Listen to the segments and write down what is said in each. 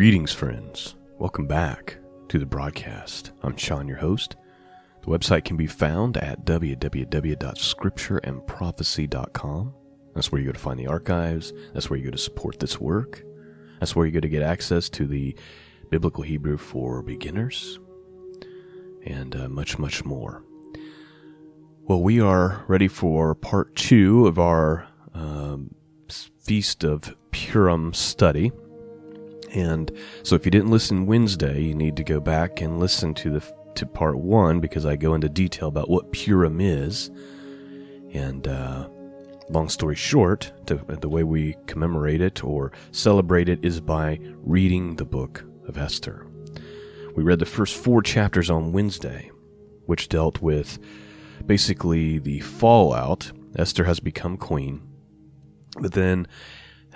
Greetings, friends. Welcome back to the broadcast. I'm Sean, your host. The website can be found at www.scriptureandprophecy.com. That's where you go to find the archives. That's where you go to support this work. That's where you go to get access to the Biblical Hebrew for Beginners and much more. Well, we are ready for part 2 of our Feast of Purim study. And so if you didn't listen Wednesday, you need to go back and listen to part 1, because I go into detail about what Purim is. And long story short, the way we commemorate it or celebrate it is by reading the Book of Esther. We read the first 4 chapters on Wednesday, which dealt with basically the fallout. Esther has become queen, but then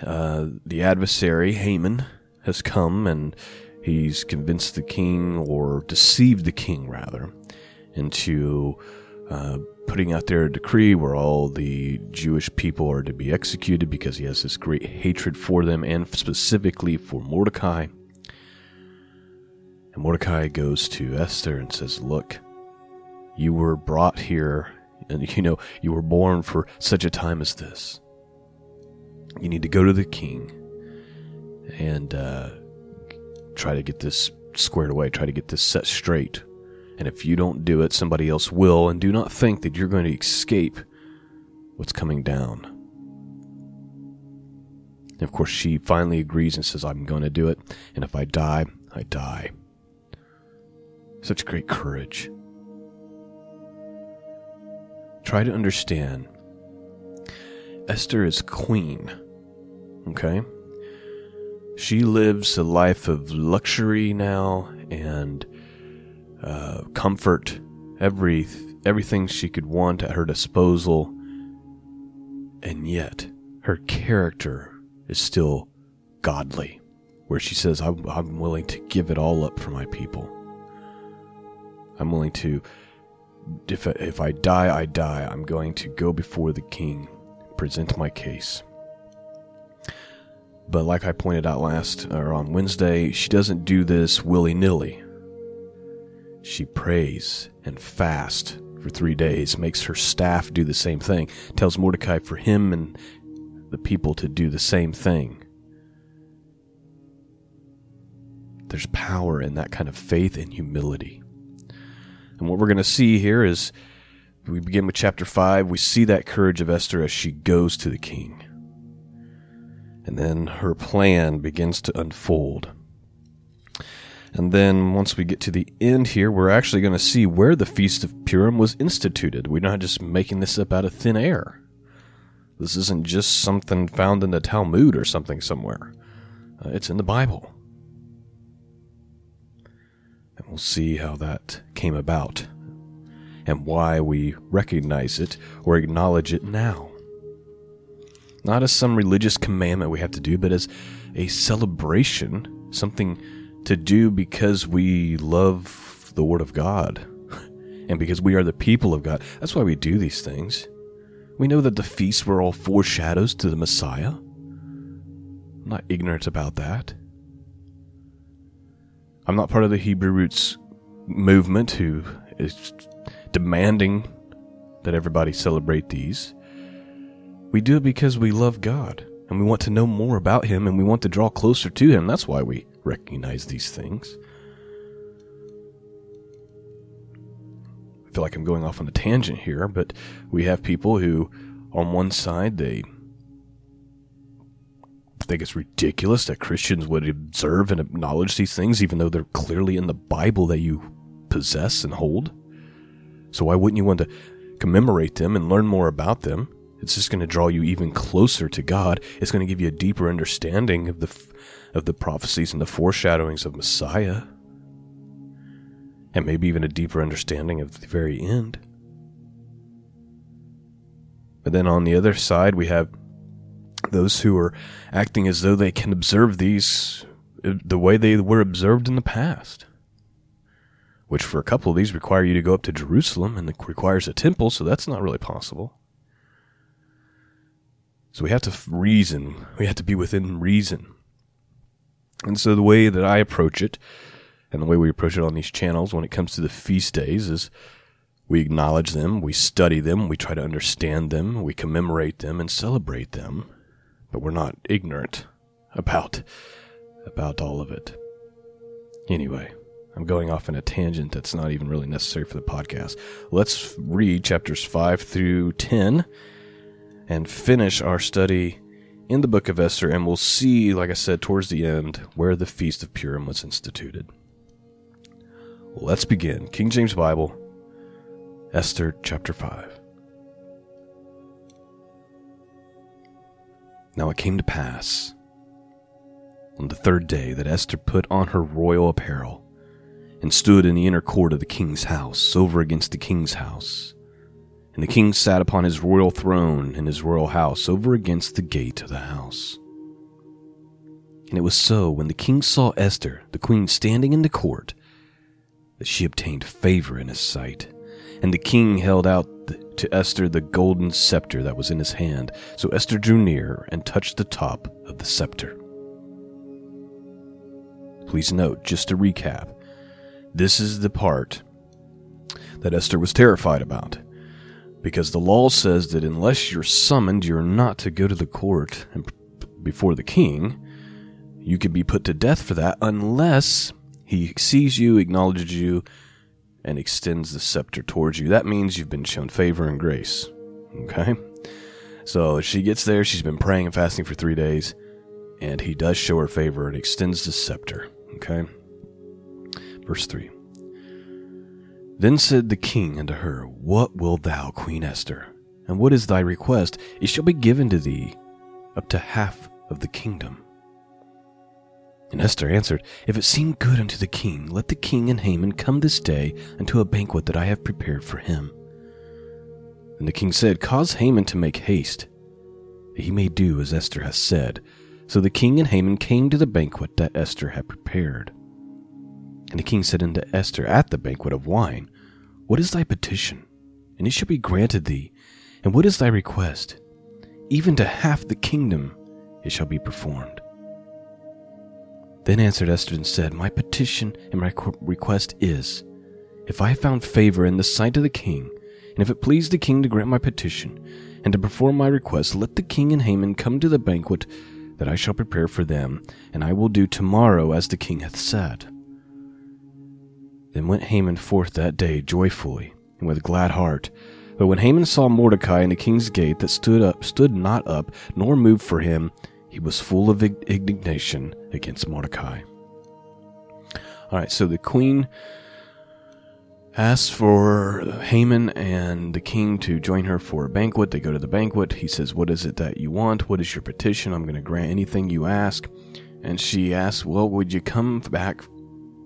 the adversary, Haman, has come, and he's convinced the king, or deceived the king rather, into putting out there a decree where all the Jewish people are to be executed, because he has this great hatred for them, and specifically for Mordecai. And Mordecai goes to Esther and says, "Look, you were brought here, and you were born for such a time as this. You need to go to the king and try to get this squared away, try to get this set straight. And if you don't do it, somebody else will, and do not think that you're going to escape what's coming down." And of course, she finally agrees and says, "I'm going to do it, and if I die, I die." Such great courage. Try to understand, Esther is queen, okay? She lives a life of luxury now and comfort, everything she could want at her disposal, and yet her character is still godly, where she says, I'm willing to give it all up for my people. I'm willing to, if I die, I die. I'm going to go before the king, present my case. But like I pointed out on Wednesday, she doesn't do this willy-nilly. She prays and fasts for 3 days, makes her staff do the same thing, tells Mordecai for him and the people to do the same thing. There's power in that kind of faith and humility. And what we're going to see here is, we begin with chapter 5, we see that courage of Esther as she goes to the king. And then her plan begins to unfold. And then once we get to the end here, we're actually going to see where the Feast of Purim was instituted. We're not just making this up out of thin air. This isn't just something found in the Talmud or something somewhere. It's in the Bible. And we'll see how that came about and why we recognize it or acknowledge it now. Not as some religious commandment we have to do, but as a celebration, something to do because we love the Word of God and because we are the people of God. That's why we do these things. We know that the feasts were all foreshadows to the Messiah. I'm not ignorant about that. I'm not part of the Hebrew Roots movement who is demanding that everybody celebrate these. We do it because we love God, and we want to know more about Him, and we want to draw closer to Him. That's why we recognize these things. I feel like I'm going off on a tangent here, but we have people who, on one side, they think it's ridiculous that Christians would observe and acknowledge these things, even though they're clearly in the Bible that you possess and hold. So why wouldn't you want to commemorate them and learn more about them? It's just going to draw you even closer to God. It's going to give you a deeper understanding of the prophecies and the foreshadowings of Messiah. And maybe even a deeper understanding of the very end. But then on the other side, we have those who are acting as though they can observe these the way they were observed in the past. Which for a couple of these require you to go up to Jerusalem, and it requires a temple, so that's not really possible. So we have to reason. We have to be within reason. And so the way that I approach it, and the way we approach it on these channels when it comes to the feast days, is we acknowledge them, we study them, we try to understand them, we commemorate them and celebrate them, but we're not ignorant about all of it. Anyway, I'm going off in a tangent that's not even really necessary for the podcast. Let's read chapters 5 through 10 and finish our study in the book of Esther, and we'll see, like I said, towards the end, where the Feast of Purim was instituted. Let's begin. King James Bible, Esther chapter 5. Now it came to pass on the third day that Esther put on her royal apparel and stood in the inner court of the king's house, over against the king's house. And the king sat upon his royal throne in his royal house, over against the gate of the house. And it was so, when the king saw Esther, the queen, standing in the court, that she obtained favor in his sight. And the king held out to Esther the golden scepter that was in his hand. So Esther drew near and touched the top of the scepter. Please note, just to recap, this is the part that Esther was terrified about, because the law says that unless you're summoned, you're not to go to the court before the king. You could be put to death for that unless he sees you, acknowledges you, and extends the scepter towards you. That means you've been shown favor and grace. Okay? So she gets there, she's been praying and fasting for 3 days, and he does show her favor and extends the scepter. Okay? Verse 3. Then said the king unto her, What wilt thou, Queen Esther? And what is thy request? It shall be given to thee up to half of the kingdom. And Esther answered, If it seem good unto the king, let the king and Haman come this day unto a banquet that I have prepared for him. And the king said, Cause Haman to make haste, that he may do as Esther hath said. So the king and Haman came to the banquet that Esther had prepared. And the king said unto Esther at the banquet of wine, What is thy petition? And it shall be granted thee. And what is thy request? Even to half the kingdom it shall be performed. Then answered Esther and said, My petition and my request is, if I have found favor in the sight of the king, and if it please the king to grant my petition, and to perform my request, let the king and Haman come to the banquet that I shall prepare for them, and I will do tomorrow as the king hath said. Then went Haman forth that day joyfully and with glad heart. But when Haman saw Mordecai in the king's gate that stood not up, nor moved for him, he was full of indignation against Mordecai. All right, so the queen asks for Haman and the king to join her for a banquet. They go to the banquet. He says, What is it that you want? What is your petition? I'm going to grant anything you ask. And she asks, Well, would you come back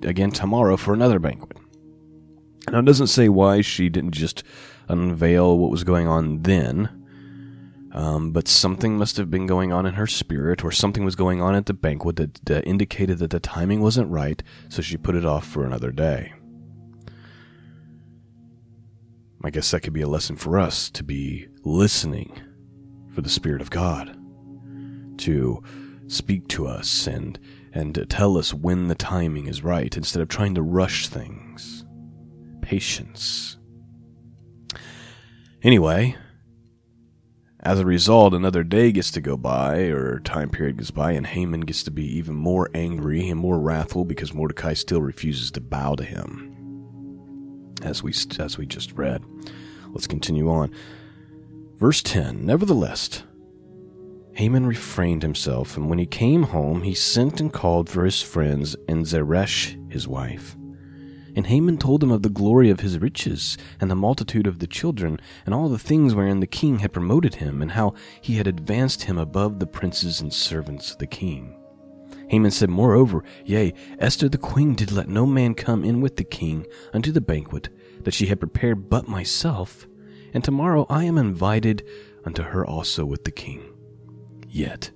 again tomorrow for another banquet? Now, it doesn't say why she didn't just unveil what was going on then, but something must have been going on in her spirit, or something was going on at the banquet that indicated that the timing wasn't right, so she put it off for another day. I guess that could be a lesson for us, to be listening for the Spirit of God to speak to us and to tell us when the timing is right, instead of trying to rush things. Patience. Anyway, as a result, another day gets to go by, or time period goes by, and Haman gets to be even more angry and more wrathful because Mordecai still refuses to bow to him, as we just read. Let's continue on. Verse 10, Nevertheless, Haman refrained himself, and when he came home, he sent and called for his friends and Zeresh his wife. And Haman told them of the glory of his riches, and the multitude of the children, and all the things wherein the king had promoted him, and how he had advanced him above the princes and servants of the king. Haman said, Moreover, yea, Esther the queen did let no man come in with the king unto the banquet that she had prepared but myself, and tomorrow I am invited unto her also with the king. Yet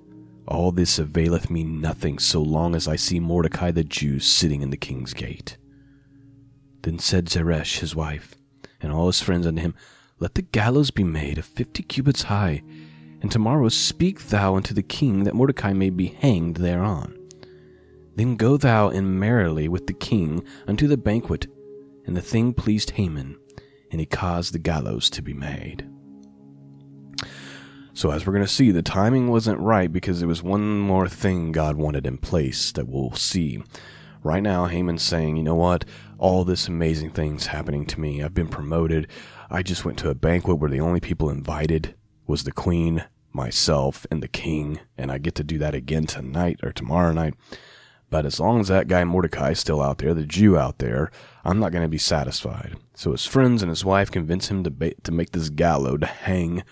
all this availeth me nothing, so long as I see Mordecai the Jew sitting in the king's gate. Then said Zeresh his wife, and all his friends unto him, Let the gallows be made of 50 cubits high, and tomorrow speak thou unto the king, that Mordecai may be hanged thereon. Then go thou in merrily with the king unto the banquet. And the thing pleased Haman, and he caused the gallows to be made." So as we're going to see, the timing wasn't right because there was one more thing God wanted in place that we'll see. Right now, Haman's saying, you know what? All this amazing thing's happening to me. I've been promoted. I just went to a banquet where the only people invited was the queen, myself, and the king. And I get to do that again tonight or tomorrow night. But as long as that guy Mordecai is still out there, the Jew out there, I'm not going to be satisfied. So his friends and his wife convince him to make this gallows to hang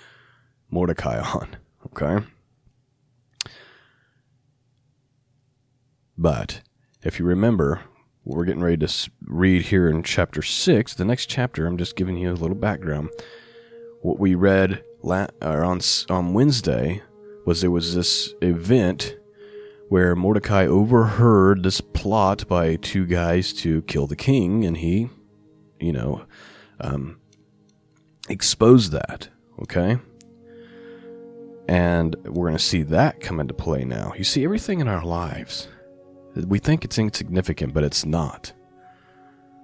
Mordecai on, okay? But if you remember what we're getting ready to read here in chapter 6, the next chapter, I'm just giving you a little background. What we read on Wednesday was there was this event where Mordecai overheard this plot by two guys to kill the king, and he, exposed that, okay? And we're going to see that come into play now. You see, everything in our lives, we think it's insignificant, but it's not.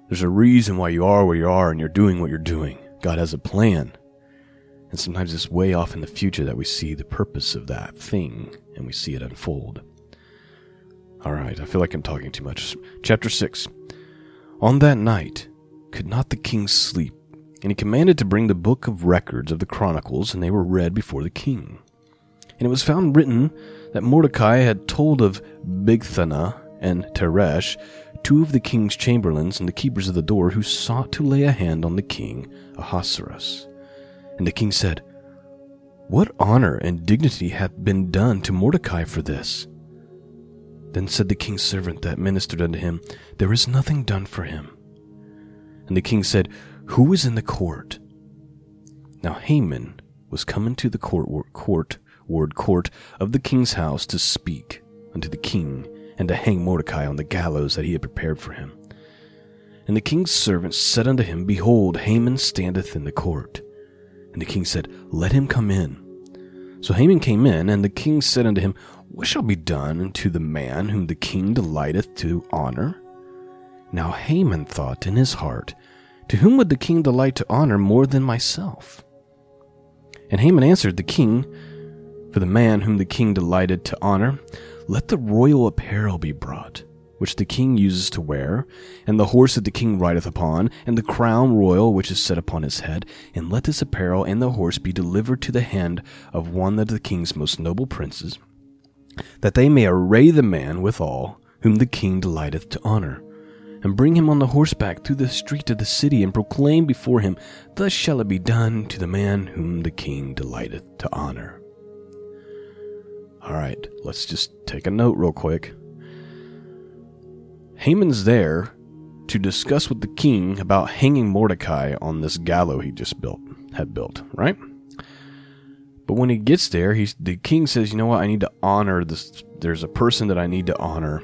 There's a reason why you are where you are and you're doing what you're doing. God has a plan. And sometimes it's way off in the future that we see the purpose of that thing and we see it unfold. All right, I feel like I'm talking too much. Chapter 6. "On that night could not the king sleep, and he commanded to bring the book of records of the chronicles, and they were read before the king. And it was found written that Mordecai had told of Bigthana and Teresh, two of the king's chamberlains and the keepers of the door, who sought to lay a hand on the king Ahasuerus. And the king said, 'What honor and dignity hath been done to Mordecai for this?' Then said the king's servant that ministered unto him, 'There is nothing done for him.' And the king said, 'Who is in the court?' Now Haman was come into the court of the king's house to speak unto the king and to hang Mordecai on the gallows that he had prepared for him. And the king's servant said unto him, 'Behold, Haman standeth in the court.' And the king said, 'Let him come in.' So Haman came in, and the king said unto him, 'What shall be done unto the man whom the king delighteth to honor?' Now Haman thought in his heart, 'To whom would the king delight to honor more than myself?' And Haman answered the king, 'For the man whom the king delighted to honor, let the royal apparel be brought, which the king uses to wear, and the horse that the king rideth upon, and the crown royal which is set upon his head, and let this apparel and the horse be delivered to the hand of one of the king's most noble princes, that they may array the man withal whom the king delighteth to honor. And bring him on the horseback through the street of the city, and proclaim before him, Thus shall it be done to the man whom the king delighteth to honor.'" All right, let's just take a note real quick. Haman's there to discuss with the king about hanging Mordecai on this gallows he just had built, right? But when he gets there, the king says, "You know what? I need to honor this. There's a person that I need to honor.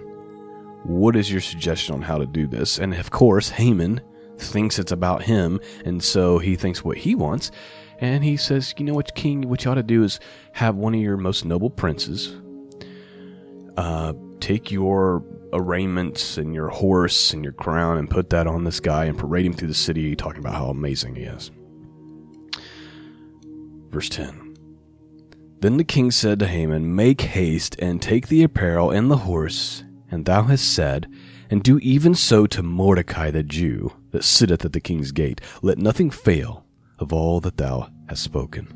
What is your suggestion on how to do this?" And of course, Haman thinks it's about him, and so he thinks what he wants. And he says, "You know what, king, what you ought to do is have one of your most noble princes take your arrayments and your horse and your crown and put that on this guy and parade him through the city, talking about how amazing he is." Verse 10. "Then the king said to Haman, Make haste and take the apparel and the horse, and thou hast said, and do even so to Mordecai the Jew, that sitteth at the king's gate. Let nothing fail of all that thou hast spoken."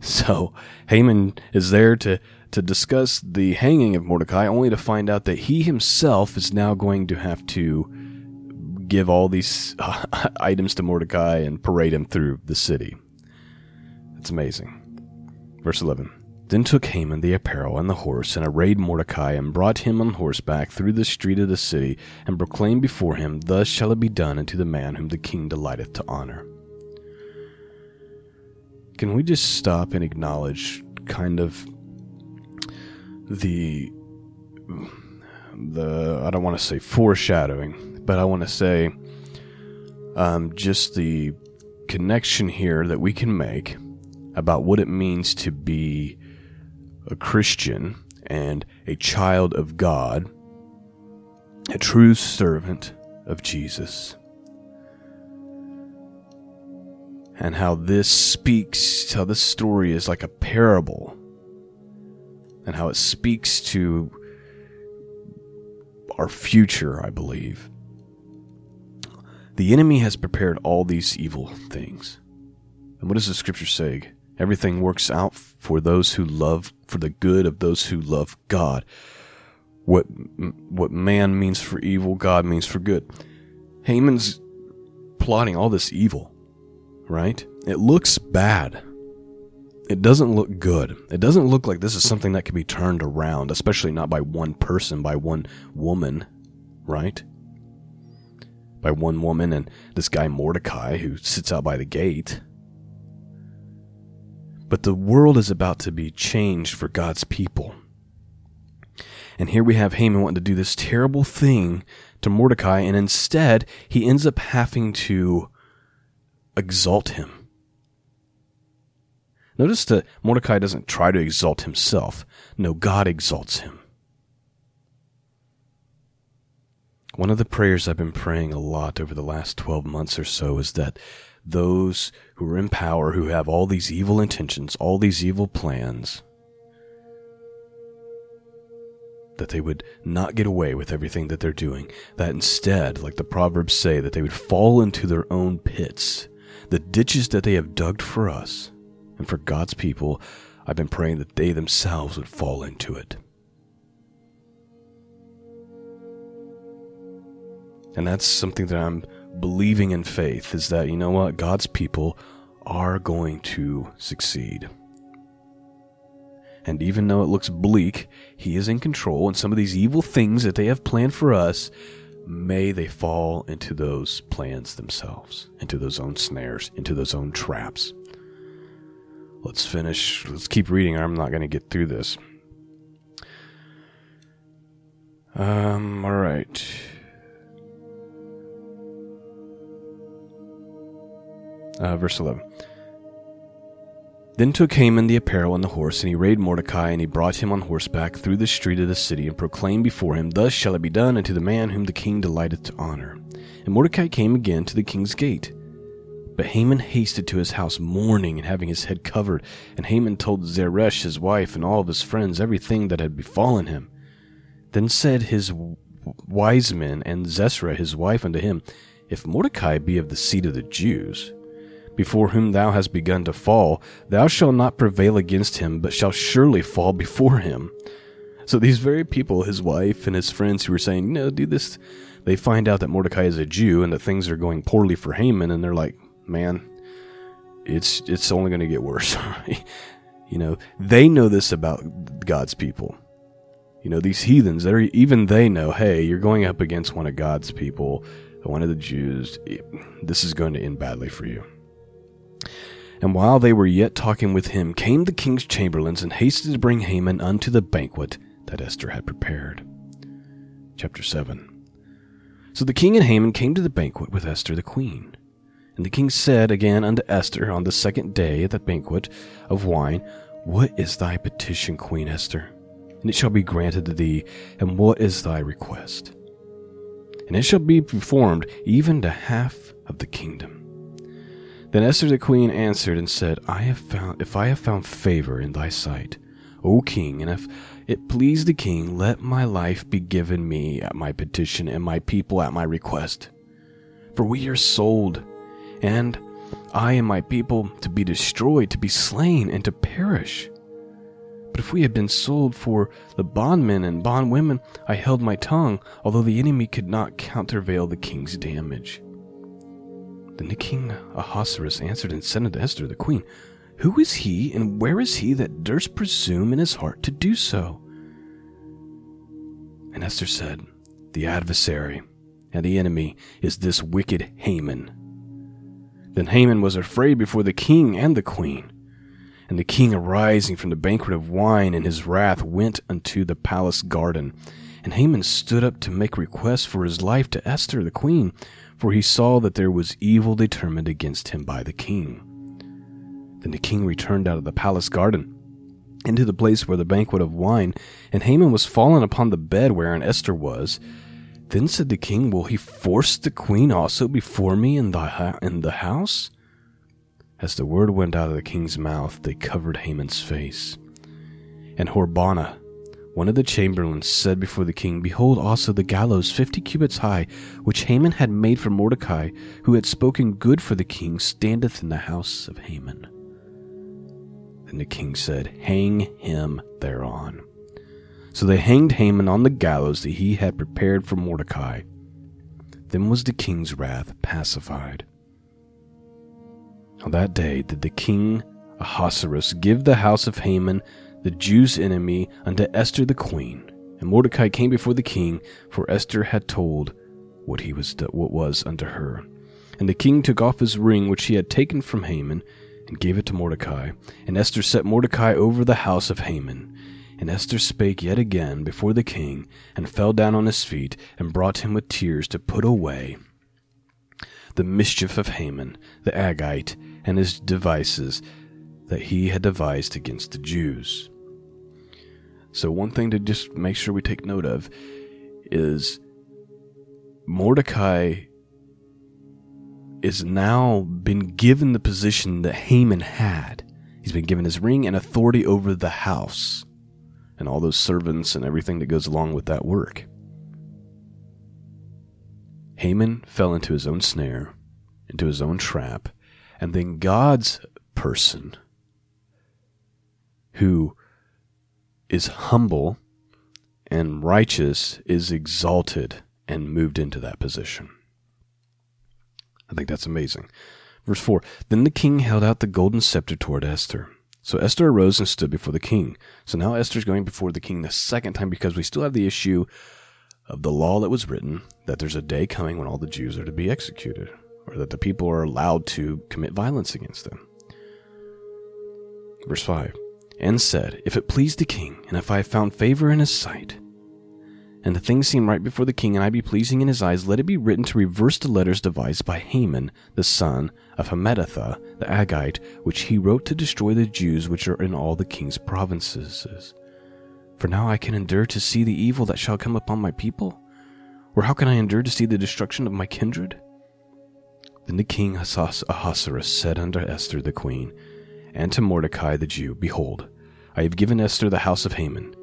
So Haman is there to discuss the hanging of Mordecai, only to find out that he himself is now going to have to give all these items to Mordecai and parade him through the city. It's amazing. Verse 11. "Then took Haman the apparel and the horse, and arrayed Mordecai, and brought him on horseback through the street of the city, and proclaimed before him, Thus shall it be done unto the man whom the king delighteth to honor." Can we just stop and acknowledge kind of the I don't want to say foreshadowing, but I want to say just the connection here that we can make about what it means to be a Christian and a child of God a true servant of Jesus, and how this story is like a parable, and how it speaks to our future, I believe. The enemy has prepared all these evil things. And what does the scripture say? Everything works out for the good of those who love God. What man means for evil, God means for good. Haman's plotting all this evil, right? It looks bad. It doesn't look good. It doesn't look like this is something that can be turned around, especially not by one person, by one woman, right? By one woman and this guy Mordecai who sits out by the gate. But the world is about to be changed for God's people. And here we have Haman wanting to do this terrible thing to Mordecai, and instead he ends up having to exalt him. Notice that Mordecai doesn't try to exalt himself. No, God exalts him. One of the prayers I've been praying a lot over the last 12 months or so is that those who are in power, who have all these evil intentions, all these evil plans, that they would not get away with everything that they're doing. That instead, like the Proverbs say, that they would fall into their own pits, the ditches that they have dug for us and for God's people. I've been praying that they themselves would fall into it. And that's something that I'm believing in faith, is that, you know what, God's people are going to succeed. And even though it looks bleak, he is in control, and some of these evil things that they have planned for us, may they fall into those plans themselves, into those own snares, into those own traps. Let's keep reading, or I'm not going to get through this. All right. Verse 11. Then took Haman the apparel and the horse, and he arrayed Mordecai, and he brought him on horseback through the street of the city, and proclaimed before him, Thus shall it be done unto the man whom the king delighteth to honor. And Mordecai came again to the king's gate. But Haman hasted to his house, mourning and having his head covered. And Haman told Zeresh his wife and all of his friends everything that had befallen him. Then said his wise men and Zisera his wife unto him, If Mordecai be of the seed of the Jews, before whom thou hast begun to fall, thou shalt not prevail against him, but shalt surely fall before him. So these very people, his wife and his friends who were saying, no, do this, they find out that Mordecai is a Jew and that things are going poorly for Haman, and they're like, man, it's only going to get worse. You know, they know this about God's people. You know, these heathens, even they know, hey, you're going up against one of God's people, one of the Jews. This is going to end badly for you. And while they were yet talking with him, came the king's chamberlains, and hasted to bring Haman unto the banquet that Esther had prepared. Chapter 7. So the king and Haman came to the banquet with Esther the queen. And the king said again unto Esther on the second day at the banquet of wine, What is thy petition, Queen Esther? And it shall be granted to thee. And what is thy request? And it shall be performed even to half of the kingdom. Then Esther the queen answered and said, If I have found favor in thy sight, O king, and if it please the king, let my life be given me at my petition, and my people at my request. For we are sold, and I and my people to be destroyed, to be slain, and to perish. But if we had been sold for the bondmen and bondwomen, I held my tongue, although the enemy could not countervail the king's damage. Then the king Ahasuerus answered and said unto Esther the queen, Who is he, and where is he that durst presume in his heart to do so? And Esther said, The adversary and the enemy is this wicked Haman. Then Haman was afraid before the king and the queen. And the king, arising from the banquet of wine in his wrath, went unto the palace garden. And Haman stood up to make request for his life to Esther the queen, for he saw that there was evil determined against him by the king. Then the king returned out of the palace garden into the place where the banquet of wine, and Haman was fallen upon the bed wherein Esther was. Then said the king, will he force the queen also before me in the house? As the word went out of the king's mouth, they covered Haman's face. And Harbonah, one of the chamberlains, said before the king, behold also the gallows 50 cubits high, which Haman had made for Mordecai, who had spoken good for the king, standeth in the house of Haman. Then the king said, hang him thereon. So they hanged Haman on the gallows that he had prepared for Mordecai. Then was the king's wrath pacified. On that day did the king Ahasuerus give the house of Haman, the Jews' enemy, unto Esther the queen. And Mordecai came before the king, for Esther had told what was unto her. And the king took off his ring which he had taken from Haman, and gave it to Mordecai. And Esther set Mordecai over the house of Haman. And Esther spake yet again before the king, and fell down on his feet, and brought him with tears to put away the mischief of Haman, the Agagite, and his devices that he had devised against the Jews. So one thing to just make sure we take note of is Mordecai is now been given the position that Haman had. He's been given his ring and authority over the house, and all those servants and everything that goes along with that work. Haman fell into his own snare, into his own trap, and then God's person, who is humble and righteous, is exalted and moved into that position. I think that's amazing. Verse 4, then the king held out the golden scepter toward Esther. So Esther arose and stood before the king. So now Esther's going before the king the second time, because we still have the issue of the law that was written, that there's a day coming when all the Jews are to be executed, or that the people are allowed to commit violence against them. Verse 5, and said, if it please the king, and if I have found favor in his sight, and the thing seem right before the king, and I be pleasing in his eyes, let it be written to reverse the letters devised by Haman, the son of Hammedatha, the Agagite, which he wrote to destroy the Jews which are in all the king's provinces. For now I can endure to see the evil that shall come upon my people, or how can I endure to see the destruction of my kindred? Then the king Ahasuerus said unto Esther the queen, and to Mordecai the Jew, behold, I have given Esther the house of Haman,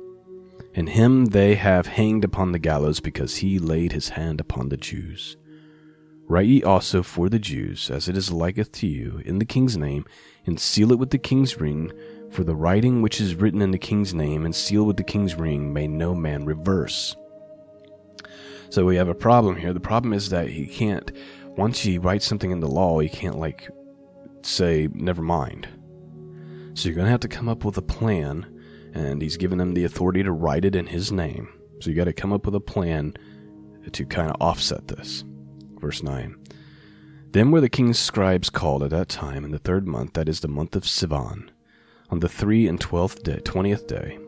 and him they have hanged upon the gallows, because he laid his hand upon the Jews. Write ye also for the Jews, as it is liketh to you, in the king's name, and seal it with the king's ring, for the writing which is written in the king's name and sealed with the king's ring may no man reverse. So we have a problem here. The problem is that he can't, once he writes something in the law, he can't say, never mind. So you're going to have to come up with a plan. And he's given him the authority to write it in his name. So you got to come up with a plan to kind of offset this. Verse 9. Then were the king's scribes called at that time in the third month, that is the month of Sivan, on the 3 and 20th day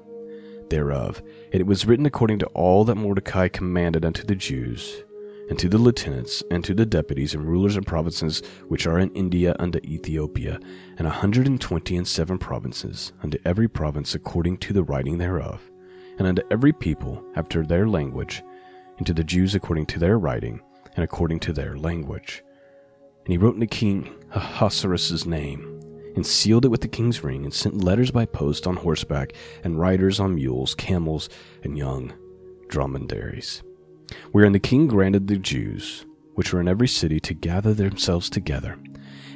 thereof. And it was written according to all that Mordecai commanded unto the Jews, and to the lieutenants, and to the deputies, and rulers, and provinces, which are in India unto Ethiopia, and 127 provinces, unto every province according to the writing thereof, and unto every people after their language, and to the Jews according to their writing, and according to their language. And he wrote in the king Ahasuerus's name, and sealed it with the king's ring, and sent letters by post on horseback, and riders on mules, camels, and young dromedaries. Wherein the king granted the Jews, which were in every city, to gather themselves together,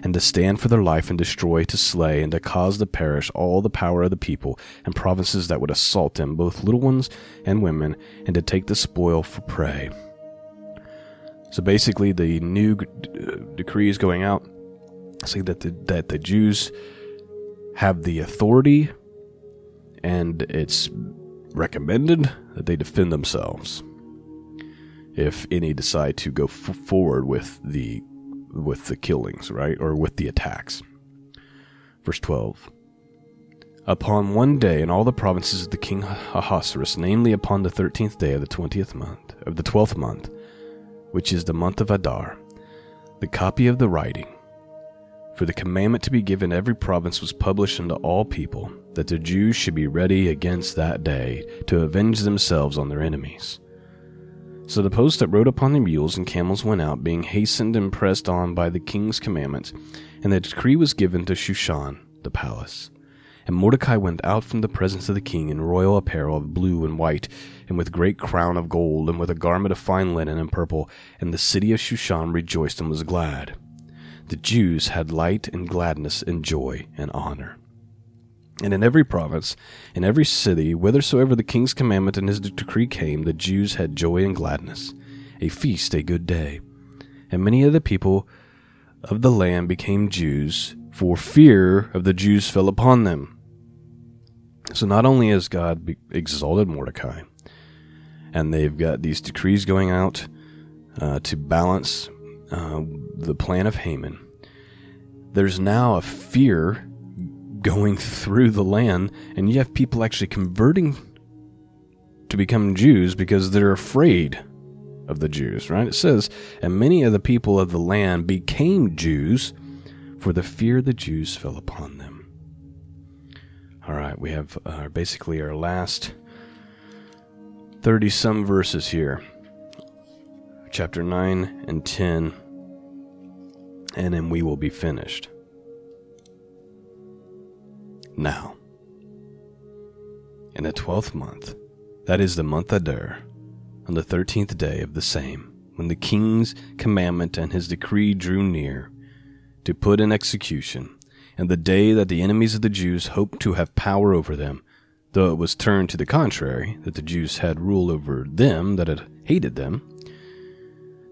and to stand for their life, and destroy, to slay, and to cause to perish all the power of the people and provinces that would assault them, both little ones and women, and to take the spoil for prey. So basically, the new decree is going out, saying that the Jews have the authority, and it's recommended that they defend themselves. If any decide to go forward with the killings, right? Or with the attacks. Verse 12. Upon one day in all the provinces of the king Ahasuerus, namely upon the 13th day of the 20th month, of the 12th month, which is the month of Adar, the copy of the writing, for the commandment to be given every province, was published unto all people, that the Jews should be ready against that day to avenge themselves on their enemies. So the post that rode upon the mules and camels went out, being hastened and pressed on by the king's commandments, and the decree was given to Shushan, the palace. And Mordecai went out from the presence of the king in royal apparel of blue and white, and with great crown of gold, and with a garment of fine linen and purple, and the city of Shushan rejoiced and was glad. The Jews had light and gladness and joy and honor. And in every province, in every city, whithersoever the king's commandment and his decree came, the Jews had joy and gladness, a feast, a good day. And many of the people of the land became Jews, for fear of the Jews fell upon them. So not only has God exalted Mordecai, and they've got these decrees going out to balance the plan of Haman, there's now a fear going through the land, and you have people actually converting to become Jews because they're afraid of the Jews, right? It says, and many of the people of the land became Jews, for the fear the Jews fell upon them. All right, we have basically our last 30-some verses here. Chapter 9 and 10, and then we will be finished. Now, in the 12th month, that is the month Adar, on the 13th day of the same, when the king's commandment and his decree drew near to put in execution, and the day that the enemies of the Jews hoped to have power over them, though it was turned to the contrary, that the Jews had rule over them that had hated them,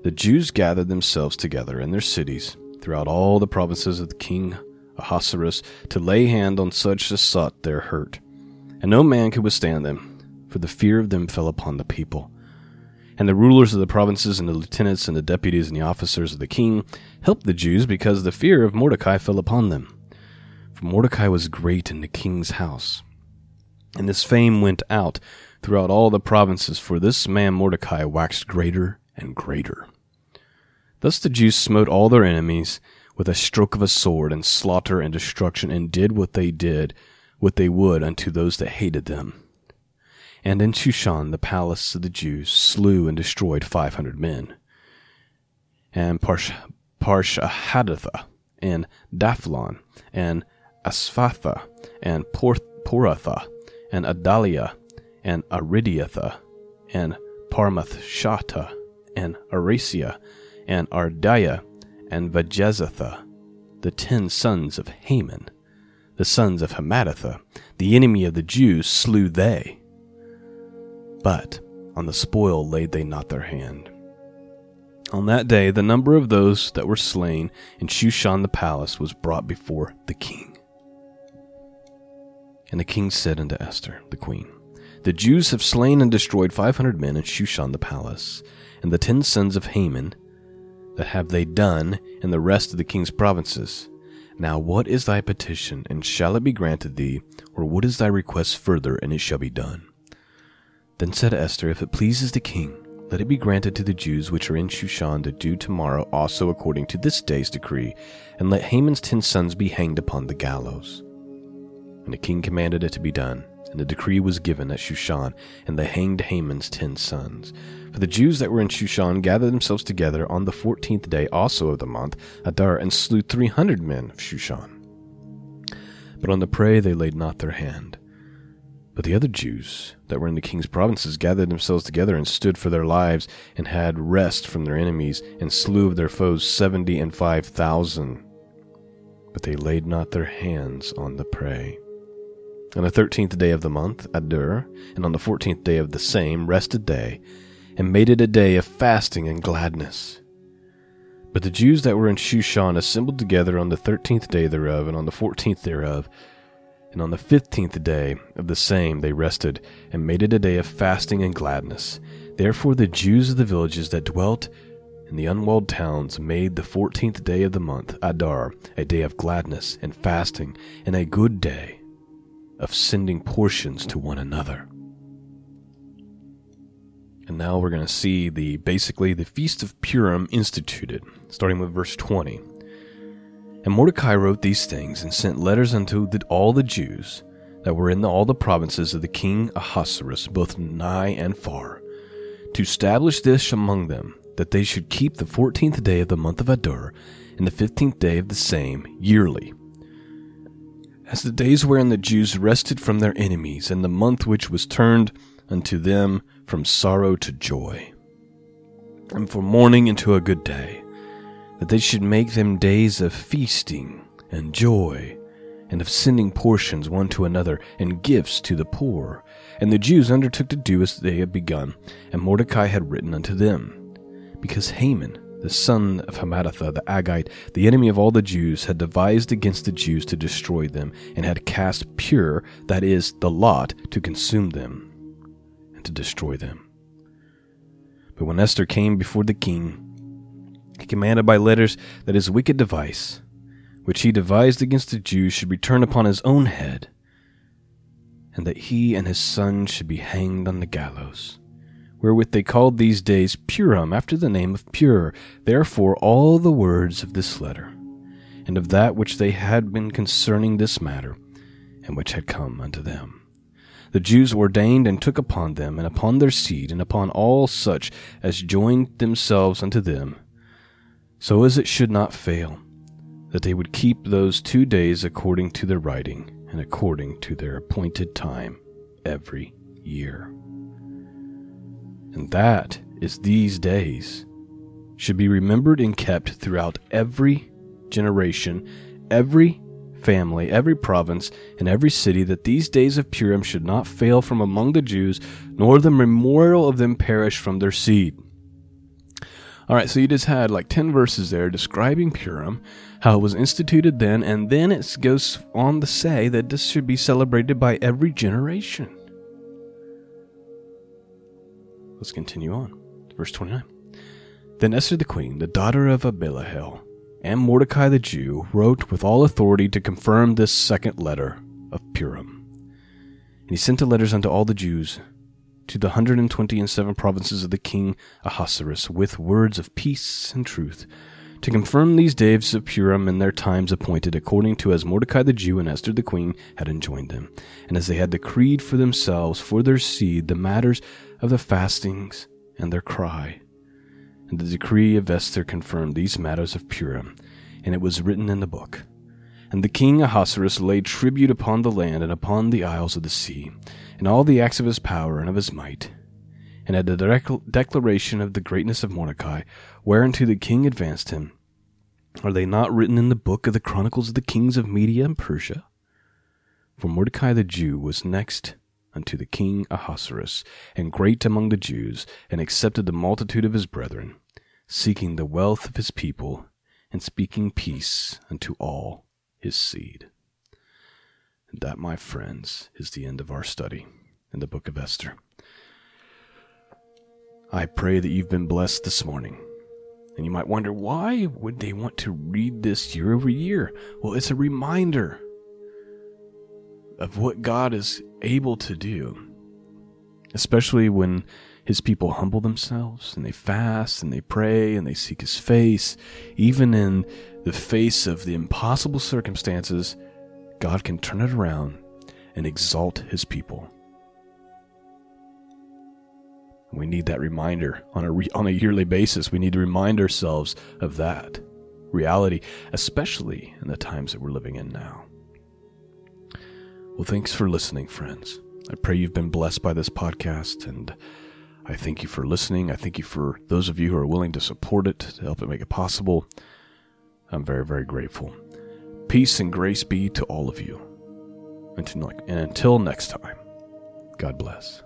the Jews gathered themselves together in their cities throughout all the provinces of the king Ahasuerus, to lay hand on such as sought their hurt. And no man could withstand them, for the fear of them fell upon the people. And the rulers of the provinces, and the lieutenants, and the deputies, and the officers of the king helped the Jews, because the fear of Mordecai fell upon them. For Mordecai was great in the king's house. And his fame went out throughout all the provinces, for this man Mordecai waxed greater and greater. Thus the Jews smote all their enemies with a stroke of a sword, and slaughter and destruction, and did, what they would unto those that hated them. And in Shushan the palace of the Jews slew and destroyed 500 men. And Parshahadatha, and Daphlon, and Asphatha, and Poratha, and Adaliah, and Aridiatha, and Parmathshatha, and Aracia, and Ardaya, and Vajezatha, the 10 sons of Haman, the sons of Hammedatha, the enemy of the Jews, slew they. But on the spoil laid they not their hand. On that day the number of those that were slain in Shushan the palace was brought before the king. And the king said unto Esther, the queen, the Jews have slain and destroyed 500 men in Shushan the palace, and the 10 sons of Haman, that have they done in the rest of the king's provinces. Now what is thy petition, and shall it be granted thee? Or what is thy request further, and it shall be done? Then said Esther, if it pleases the king, let it be granted to the Jews which are in Shushan to do tomorrow also according to this day's decree, and let Haman's 10 sons be hanged upon the gallows. And the king commanded it to be done, and the decree was given at Shushan, and they hanged Haman's 10 sons. For the Jews that were in Shushan gathered themselves together on the 14th day also of the month Adar, and slew 300 men of Shushan. But on the prey they laid not their hand. But the other Jews that were in the king's provinces gathered themselves together, and stood for their lives, and had rest from their enemies, and slew of their foes 75,000. But they laid not their hands on the prey. On the 13th day of the month Adar, and on the 14th day of the same rested they, and made it a day of fasting and gladness. But the Jews that were in Shushan assembled together on the 13th day thereof, and on the 14th thereof, and on the 15th day of the same they rested, and made it a day of fasting and gladness. Therefore the Jews of the villages that dwelt in the unwalled towns made the 14th day of the month Adar a day of gladness and fasting, and a good day of sending portions to one another. And now we're going to see the Feast of Purim instituted, starting with verse 20. And Mordecai wrote these things, and sent letters unto all the Jews that were in all the provinces of the king Ahasuerus, both nigh and far, to establish this among them, that they should keep the 14th day of the month of Adar, and the 15th day of the same yearly, as the days wherein the Jews rested from their enemies, and the month which was turned unto them from sorrow to joy, and for mourning into a good day, that they should make them days of feasting and joy, and of sending portions one to another, and gifts to the poor. And the Jews undertook to do as they had begun, and Mordecai had written unto them, because Haman, the son of Hammedatha the Agagite, the enemy of all the Jews, had devised against the Jews to destroy them, and had cast Pur, that is, the lot, to consume them, and to destroy them. But when Esther came before the king, he commanded by letters that his wicked device, which he devised against the Jews, should return upon his own head, and that he and his sons should be hanged on the gallows, wherewith they called these days Purim, after the name of Pur. Therefore all the words of this letter, and of that which they had been concerning this matter, and which had come unto them, the Jews ordained and took upon them, and upon their seed, and upon all such as joined themselves unto them, so as it should not fail, that they would keep those 2 days according to their writing, and according to their appointed time every year. And that is these days should be remembered and kept throughout every generation, every family, every province, and every city, that these days of Purim should not fail from among the Jews, nor the memorial of them perish from their seed. Alright, so you just had like 10 verses there describing Purim, how it was instituted then, and then it goes on to say that this should be celebrated by every generation. Let's continue on. Verse 29. Then Esther the queen, the daughter of Abihail, and Mordecai the Jew, wrote with all authority to confirm this second letter of Purim. And he sent the letters unto all the Jews, to the 127 provinces of the king Ahasuerus, with words of peace and truth, to confirm these days of Purim and their times appointed, according to as Mordecai the Jew and Esther the queen had enjoined them, and as they had decreed for themselves, for their seed, the matters of the fastings and their cry. And the decree of Esther confirmed these matters of Purim, and it was written in the book. And the king Ahasuerus laid tribute upon the land and upon the isles of the sea, and all the acts of his power and of his might, and at the declaration of the greatness of Mordecai, whereunto the king advanced him. Are they not written in the book of the chronicles of the kings of Media and Persia? For Mordecai the Jew was next unto the king Ahasuerus, and great among the Jews, and accepted the multitude of his brethren, seeking the wealth of his people, and speaking peace unto all his seed. And that, my friends, is the end of our study in the book of Esther. I pray that you've been blessed this morning. And you might wonder, why would they want to read this year over year? Well, it's a reminder of what God is able to do, especially when his people humble themselves, and they fast, and they pray, and they seek his face. Even in the face of the impossible circumstances, God can turn it around and exalt his people. We need that reminder on a yearly basis. We need to remind ourselves of that reality, especially in the times that we're living in now. Well, thanks for listening, friends. I pray you've been blessed by this podcast, and I thank you for listening. I thank you for those of you who are willing to support it, to help it make it possible. I'm very, very grateful. Peace and grace be to all of you. And until next time, God bless.